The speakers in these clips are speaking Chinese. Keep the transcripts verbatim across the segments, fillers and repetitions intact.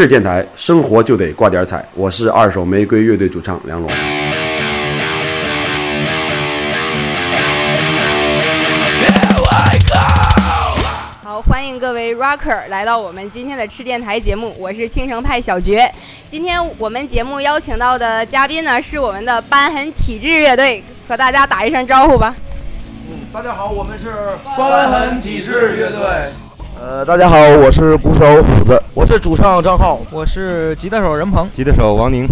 是电台，生活就得挂点彩。我是二手玫瑰乐队主唱梁龙。好，欢迎各位 rocker 来到我们今天的吃电台节目，我是青城派小爵。今天我们节目邀请到的嘉宾呢，是我们的瘢痕体质乐队，和大家打一声招呼吧。嗯，大家好，我们是瘢痕体质乐队。呃，大家好，我是鼓手虎子，我是主唱张浩，我是吉他手任鹏，吉他手王宁，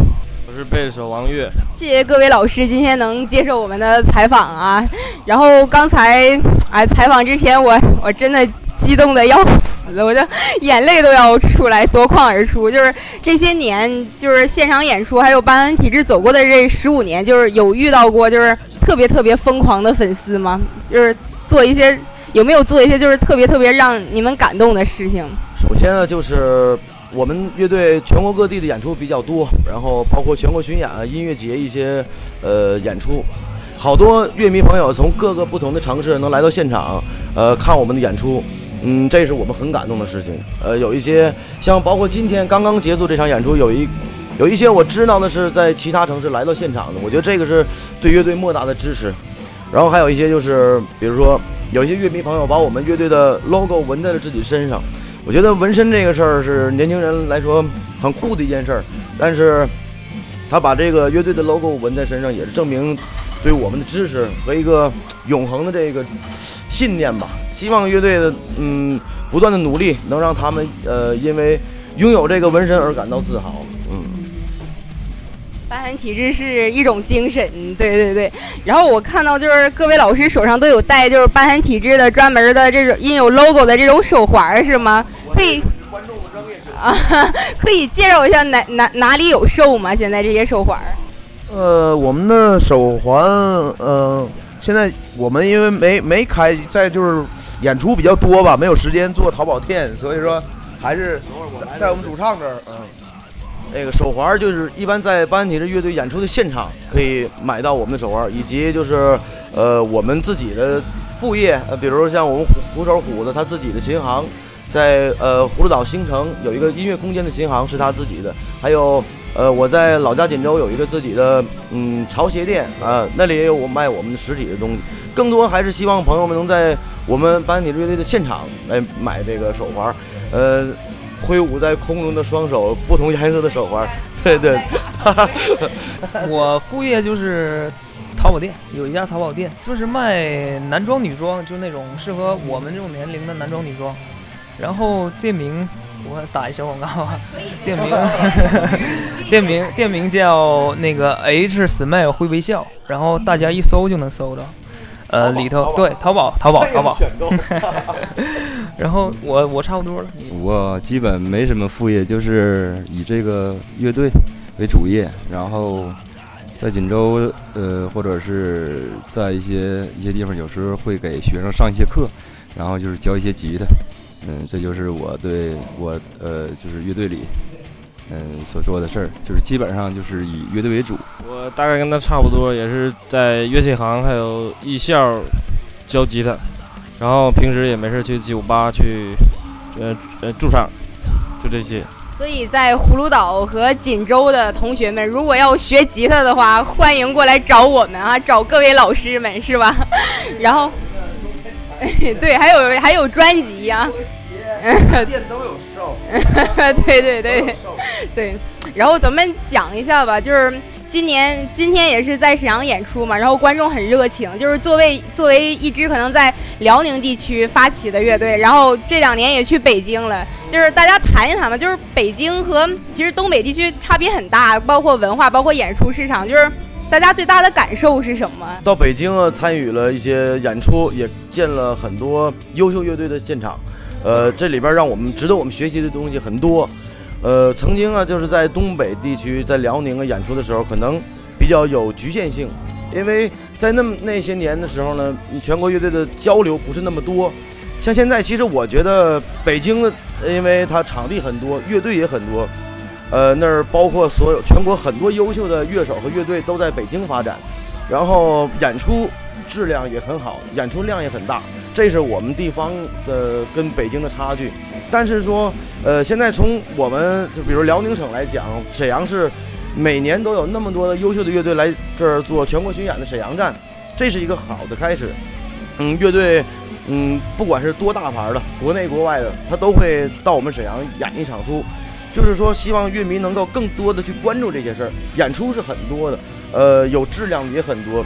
我是贝斯手王悦。谢谢各位老师今天能接受我们的采访啊！然后刚才哎，采访之前我我真的激动的要死，我就眼泪都要出来，夺眶而出。就是这些年，就是现场演出还有瘢痕体质走过的这十五年，就是有遇到过就是特别特别疯狂的粉丝吗？就是做一些。有没有做一些就是特别特别让你们感动的事情？首先呢，就是我们乐队全国各地的演出比较多，然后包括全国巡演、音乐节一些呃演出，好多乐迷朋友从各个不同的城市能来到现场，呃，看我们的演出，嗯，这是我们很感动的事情。呃，有一些像包括今天刚刚结束这场演出，有一有一些我知道的是在其他城市来到现场的，我觉得这个是对乐队莫大的支持。然后还有一些就是比如说。有些乐迷朋友把我们乐队的 logo 纹在了自己身上，我觉得纹身这个事儿是年轻人来说很酷的一件事儿，但是他把这个乐队的 logo 纹在身上，也是证明对我们的支持和一个永恒的这个信念吧。希望乐队的嗯不断的努力，能让他们呃因为拥有这个纹身而感到自豪。瘢痕体质是一种精神，对对对。然后我看到就是各位老师手上都有戴就是瘢痕体质的专门的这种印有 logo 的这种手环，是吗？可以观众的专业啊，可以介绍一下哪哪哪里有售吗？现在这些手环？呃，我们的手环，呃，现在我们因为没没开，在就是演出比较多吧，没有时间做淘宝店，所以说还是在, 在我们主唱这儿，嗯。那个手环就是一般在瘢痕体质乐队演出的现场可以买到我们的手环，以及就是呃我们自己的副业，呃比如像我们鼓手虎子他自己的琴行，在呃葫芦岛新城有一个音乐空间的琴行是他自己的，还有呃我在老家锦州有一个自己的嗯潮鞋店啊、呃，那里也有我卖我们的实体的东西。更多还是希望朋友们能在我们瘢痕体质乐队的现场来买这个手环，呃。挥舞在空中的双手，不同颜色的手环，对对。我副业就是淘宝店，有一家淘宝店，就是卖男装、女装，就那种适合我们这种年龄的男装、女装。然后店名，我打一小广告啊，店名，店名，店名叫那个 H Smile 会微笑，然后大家一搜就能搜到。呃，里头对淘宝，淘宝，淘宝。然后我我差不多了，我基本没什么副业，就是以这个乐队为主业，然后在锦州呃或者是在一些一些地方，有时候会给学生上一些课，然后就是教一些吉他，嗯，这就是我对我呃就是乐队里嗯所做的事儿，就是基本上就是以乐队为主。我大概跟他差不多，也是在乐器行还有艺校教吉他。然后平时也没事去酒吧去，呃呃驻唱，就这些。所以在葫芦岛和锦州的同学们，如果要学吉他的话，欢迎过来找我们啊，找各位老师们是吧？然后，对，还有还有专辑啊，店都有售。对对对对，然后咱们讲一下吧，就是。今年今天也是在沈阳演出嘛，然后观众很热情，就是作为作为一支可能在辽宁地区发起的乐队，然后这两年也去北京了，就是大家谈一谈嘛，就是北京和其实东北地区差别很大，包括文化，包括演出市场，就是大家最大的感受是什么？到北京啊，参与了一些演出，也见了很多优秀乐队的现场，呃，这里边让我们值得我们学习的东西很多。呃，曾经啊，就是在东北地区，在辽宁啊演出的时候，可能比较有局限性，因为在那么那些年的时候呢，全国乐队的交流不是那么多。像现在，其实我觉得北京的，因为它场地很多，乐队也很多，呃，那儿包括所有全国很多优秀的乐手和乐队都在北京发展，然后演出质量也很好，演出量也很大，这是我们地方的跟北京的差距。但是说，呃，现在从我们就比如辽宁省来讲，沈阳是每年都有那么多的优秀的乐队来这儿做全国巡演的沈阳站，这是一个好的开始。嗯，乐队，嗯，不管是多大牌的，国内国外的，他都会到我们沈阳演一场出。就是说，希望乐迷能够更多的去关注这些事儿。演出是很多的，呃，有质量也很多。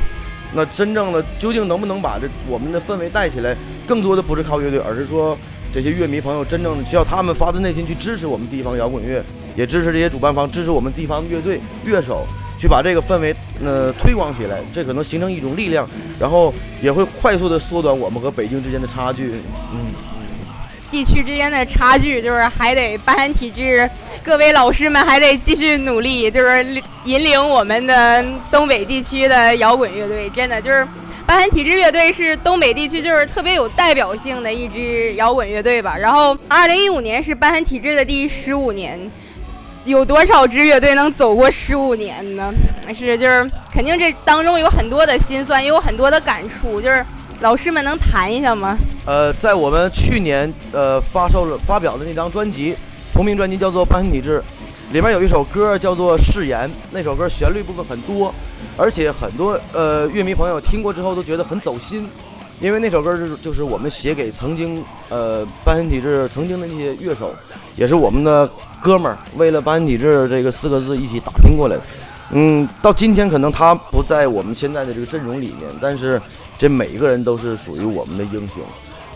那真正的究竟能不能把这我们的氛围带起来，更多的不是靠乐队，而是说这些乐迷朋友真正的需要他们发自内心去支持我们地方摇滚乐，也支持这些主办方，支持我们地方乐队乐手，去把这个氛围呃推广起来，这可能形成一种力量，然后也会快速的缩短我们和北京之间的差距。嗯，地区之间的差距就是还得办体制，各位老师们还得继续努力，就是引领我们的东北地区的摇滚乐队。真的就是八三体制乐队是东北地区就是特别有代表性的一支摇滚乐队吧。然后，二零一五年是八三体制的第十五年，有多少支乐队能走过十五年呢？是，就是肯定这当中有很多的辛酸，也有很多的感触。就是老师们能谈一下吗？呃，在我们去年呃发售了发表的那张专辑，同名专辑叫做《八三体制》，里面有一首歌叫做《誓言》，那首歌旋律部分很多。而且很多呃乐迷朋友听过之后都觉得很走心，因为那首歌是就是我们写给曾经呃八三体制曾经的那些乐手，也是我们的哥们儿，为了八三体制这个四个字一起打拼过来的。嗯，到今天可能他不在我们现在的这个阵容里面，但是这每一个人都是属于我们的英雄。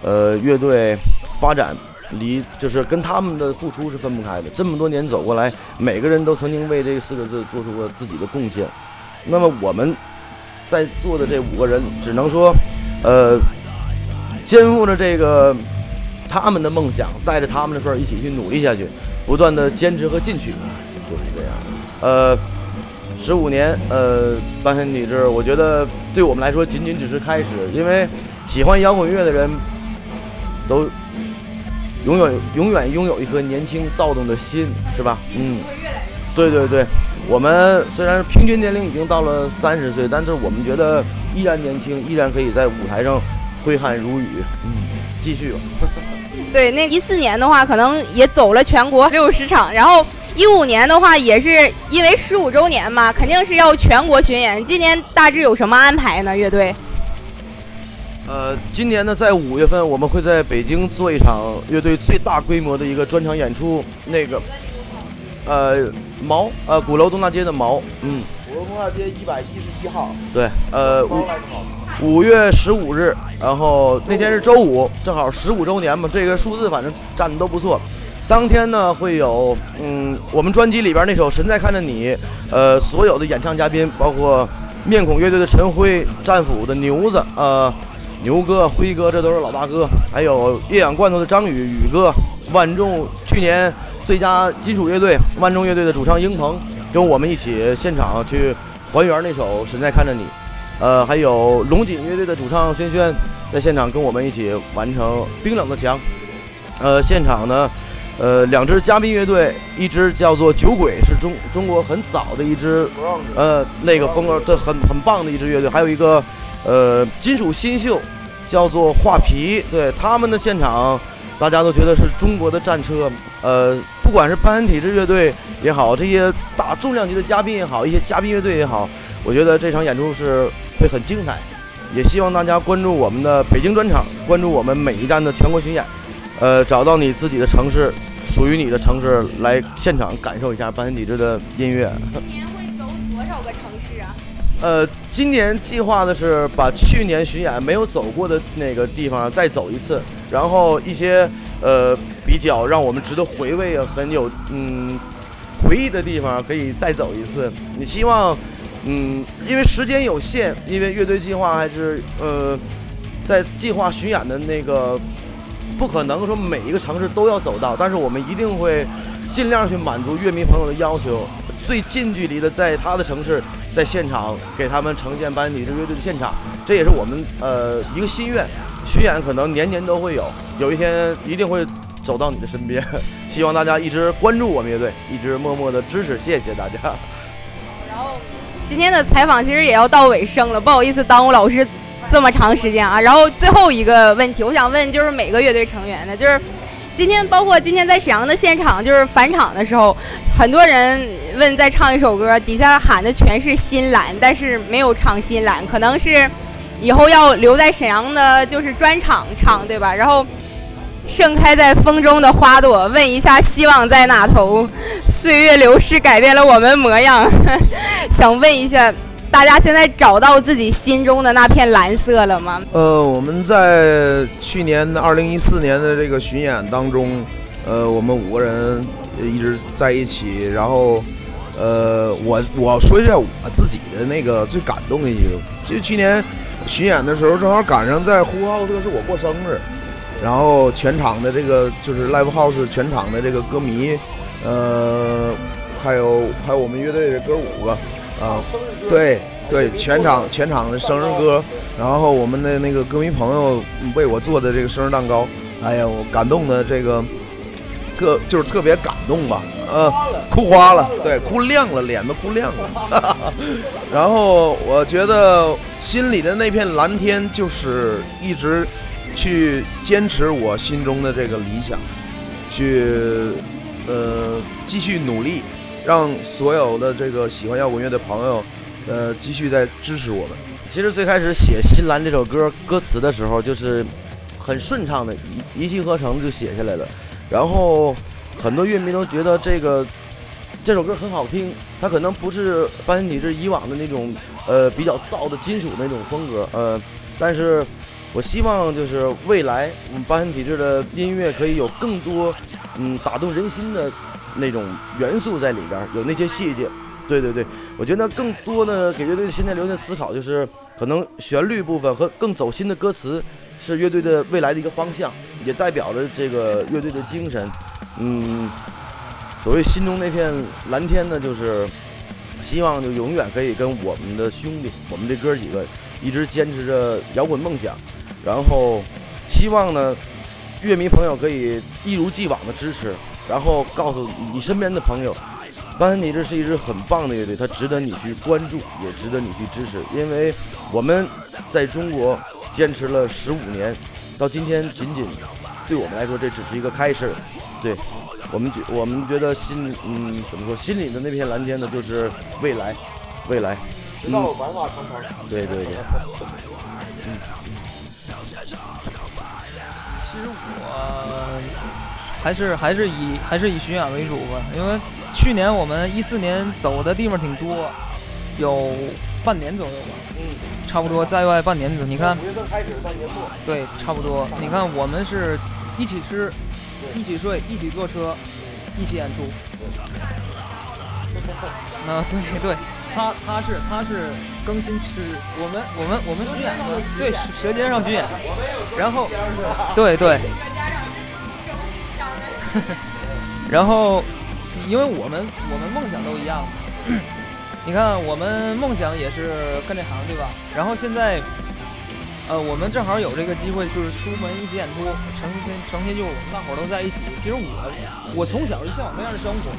呃，乐队发展离就是跟他们的付出是分不开的，这么多年走过来，每个人都曾经为这四个字做出过自己的贡献。那么我们在座的这五个人只能说呃肩负着这个他们的梦想，带着他们的事儿一起去努力下去，不断的坚持和进取，就是这样。呃十五年呃八三体制，我觉得对我们来说仅仅只是开始，因为喜欢摇滚乐的人都永远永远拥有一颗年轻躁动的心，是吧？嗯，对对对，我们虽然平均年龄已经到了三十岁，但是我们觉得依然年轻，依然可以在舞台上挥汗如雨。嗯，继续吧。对，那一四年的话，可能也走了全国六十场，然后一五年的话，也是因为十五周年嘛，肯定是要全国巡演。今年大致有什么安排呢？乐队？呃，今年呢，在五月份我们会在北京做一场乐队最大规模的一个专场演出，那个，呃。毛呃，鼓楼东大街的毛，嗯，鼓楼东大街一百一十一号，对，呃，五五月十五日，然后那天是周五，正好十五周年嘛，这个数字反正站的都不错。当天呢会有，嗯，我们专辑里边那首《神在看着你》，呃，所有的演唱嘉宾，包括面孔乐队的陈辉、战斧的牛子，呃，牛哥、辉哥，这都是老大哥，还有液氧罐头的张宇、宇哥，万众去年最佳金属乐队万众乐队的主唱英鹏跟我们一起现场去还原那首《神在看着你》，呃，还有龙井乐队的主唱轩轩在现场跟我们一起完成《冰冷的墙》。呃，现场呢，呃，两支嘉宾乐队，一支叫做酒鬼，是中中国很早的一支，呃，那个风格对很很棒的一支乐队，还有一个呃金属新秀叫做画皮，对他们的现场。大家都觉得是中国的战车，呃，不管是八三体制乐队也好，这些大重量级的嘉宾也好，一些嘉宾乐队也好，我觉得这场演出是会很精彩，也希望大家关注我们的北京专场，关注我们每一站的全国巡演，呃，找到你自己的城市，属于你的城市，来现场感受一下八三体制的音乐。今年会走多少个城市啊？呃，今年计划的是把去年巡演没有走过的那个地方再走一次。然后一些呃比较让我们值得回味啊，很有嗯回忆的地方可以再走一次。你希望嗯，因为时间有限，因为乐队计划还是呃在计划巡演的那个不可能说每一个城市都要走到，但是我们一定会尽量去满足乐迷朋友的要求，最近距离的在他的城市在现场给他们呈现八三体制乐队的现场，这也是我们呃一个心愿。巡演可能年年都会有，有一天一定会走到你的身边。希望大家一直关注我们乐队，一直默默的支持，谢谢大家。然后今天的采访其实也要到尾声了，不好意思耽误老师这么长时间啊。然后最后一个问题，我想问就是每个乐队成员的，就是今天包括今天在沈阳的现场，就是返场的时候，很多人问再唱一首歌，底下喊的全是新兰，但是没有唱新兰，可能是以后要留在沈阳的就是专场唱，对吧？然后盛开在风中的花朵，问一下希望在哪头？岁月流逝改变了我们模样。想问一下，大家现在找到自己心中的那片蓝色了吗？呃，我们在去年的二零一四年的这个巡演当中，呃，我们五个人一直在一起。然后，呃，我我说一下我自己的那个最感动的一个，就去年巡演的时候，正好赶上在呼和浩特是我过生日。然后全场的这个就是 live house 全场的这个歌迷，呃，还有还有我们乐队的歌五个啊，对对，全场全场的生日歌，然后我们的那个歌迷朋友为我做的这个生日蛋糕，哎呀，我感动的这个，特就是特别感动吧，呃，哭花了，对，哭亮了，脸都哭亮了。哈哈，然后我觉得心里的那片蓝天就是一直。去坚持我心中的这个理想，去呃继续努力，让所有的这个喜欢摇滚乐的朋友，呃继续在支持我们。其实最开始写《新蓝》这首歌歌词的时候，就是很顺畅的一一气呵成就写下来了。然后很多乐迷都觉得这个这首歌很好听，它可能不是八仙体质以往的那种呃比较燥的金属那种风格，呃，但是。我希望就是未来，我们八仙体质的音乐可以有更多，嗯，打动人心的那种元素在里边，有那些细节。对对对，我觉得更多的给乐队现在留下思考，就是可能旋律部分和更走心的歌词是乐队的未来的一个方向，也代表着这个乐队的精神。嗯，所谓心中那片蓝天呢，就是希望就永远可以跟我们的兄弟，我们这哥几个一直坚持着摇滚梦想。然后，希望呢，乐迷朋友可以一如既往的支持，然后告诉你身边的朋友，八仙体质是一支很棒的乐队，它值得你去关注，也值得你去支持。因为我们在中国坚持了十五年，到今天仅仅对我们来说这只是一个开始。对，我们觉我们觉得心嗯怎么说，心里的那片蓝天呢，就是未来，未来，直到白发苍苍。对对对。嗯。其实我还是还是以还是以巡演为主吧，因为去年我们一四年走的地方挺多，有半年左右吧，嗯，差不多在外半年左右。你看，五月份开始到年末，对，差不多。你看，我们是一起吃，一起睡，一起坐车，一起演出。啊，对对。他他是他是更新吃我们我们我们巡演的对舌尖上巡演，然后对对，然后因为我们我们梦想都一样，你看我们梦想也是干这行对吧？然后现在呃我们正好有这个机会，就是出门一起演出，成天成天就大伙儿都在一起。其实我我从小就向往那样的生活，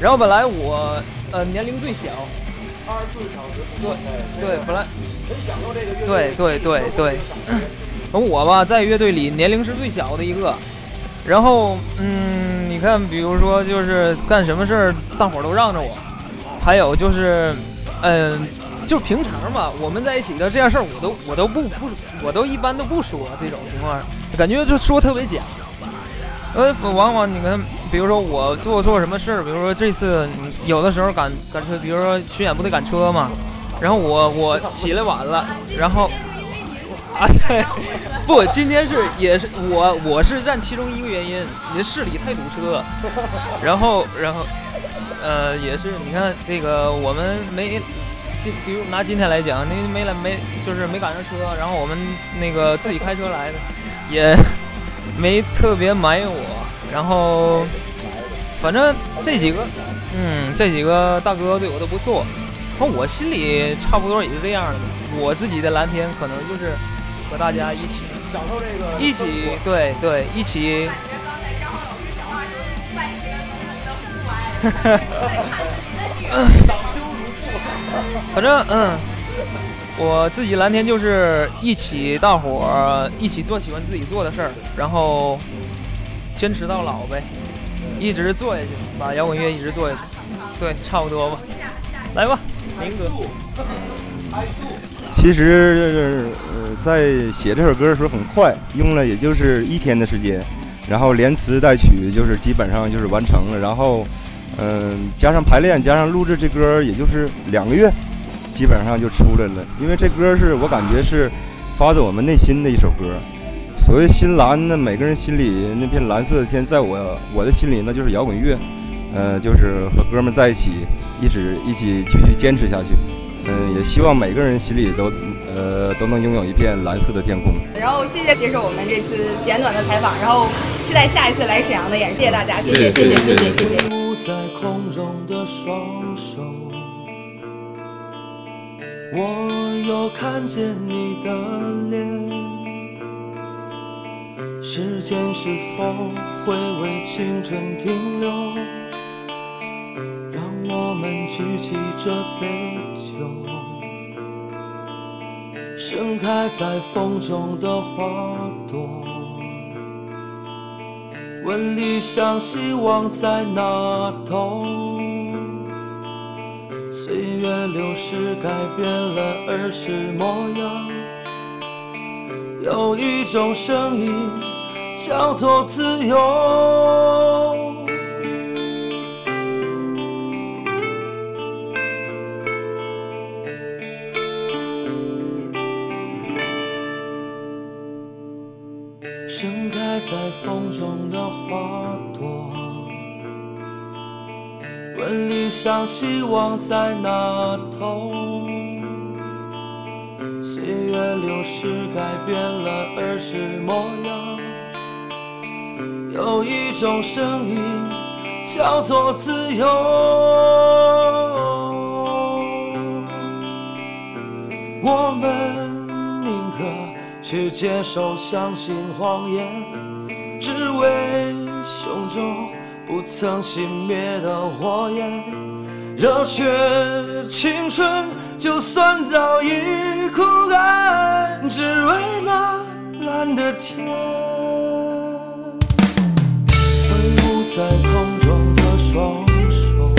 然后本来我。呃，年龄最小，二十四小时。对对，本来很享受这个乐队。对对对对，而我吧，在乐队里年龄是最小的一个。然后，嗯，你看，比如说，就是干什么事儿，大伙儿都让着我。还有就是，嗯、呃，就平常嘛，我们在一起的这样事儿，我都我都不不，我都一般都不说这种情况，感觉就说特别假。呃，往往你看，比如说我做做什么事儿，比如说这次有的时候赶赶车，比如说巡演不得赶车嘛，然后我我起来晚了，然后啊对，不，今天是也是我我是占其中一个原因，也市里太堵车，然后然后呃也是你看这个我们没，比如拿今天来讲，那没来没就是没赶上车，然后我们那个自己开车来的也。没特别埋怨我，然后反正这几个，嗯，这几个大哥对我都不错，那我心里差不多也是这样的。我自己的蓝天可能就是和大家一起享受这个，一起对对一起。反正嗯，我自己蓝天就是一起大伙一起做喜欢自己做的事儿，然后坚持到老呗，一直做下去，把摇滚乐一直做下去。对，差不多吧。来吧，明哥。其实呃，在写这首歌的时候很快，用了也就是一天的时间，然后连词带曲就是基本上就是完成了，然后嗯、呃，加上排练，加上录制，这歌也就是两个月。基本上就出来了，因为这歌是我感觉是发自我们内心的一首歌。所谓心蓝呢，每个人心里那片蓝色的天，在我我的心里那就是摇滚乐，呃，就是和哥们在一起，一直一起继续坚持下去。嗯、呃，也希望每个人心里都呃都能拥有一片蓝色的天空。然后谢谢接受我们这次简短的采访，然后期待下一次来沈阳的演出，谢谢大家，谢谢谢谢谢谢谢谢。舞在空中的双手。我又看见你的脸，时间是否会为青春停留？让我们举起这杯酒，盛开在风中的花朵，问理想希望在哪头？岁月流逝，改变了儿时模样。有一种声音叫做自由。盛开在风中的花朵。问理想希望在哪头？岁月流逝，改变了儿时模样。有一种声音叫做自由。我们宁可去接受，相信谎言，只为胸中不曾熄灭的火焰，热血青春，就算早已枯干，只为那蓝的天。挥舞在空中的双手，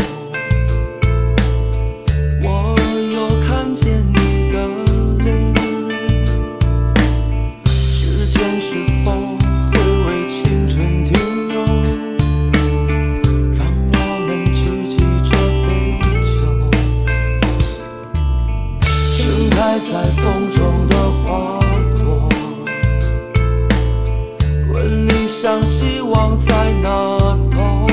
我又看见你的脸，时间是否？在风中的花朵，问理想希望在哪头？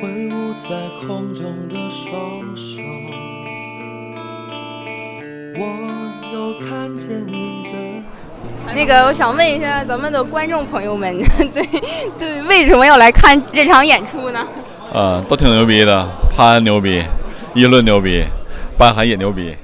挥舞在空中的双手，我又看见你的。那个，我想问一下咱们的观众朋友们，对对，为什么要来看这场演出呢？嗯，都挺牛逼的，潘安牛逼，议论牛逼，班涵也牛逼。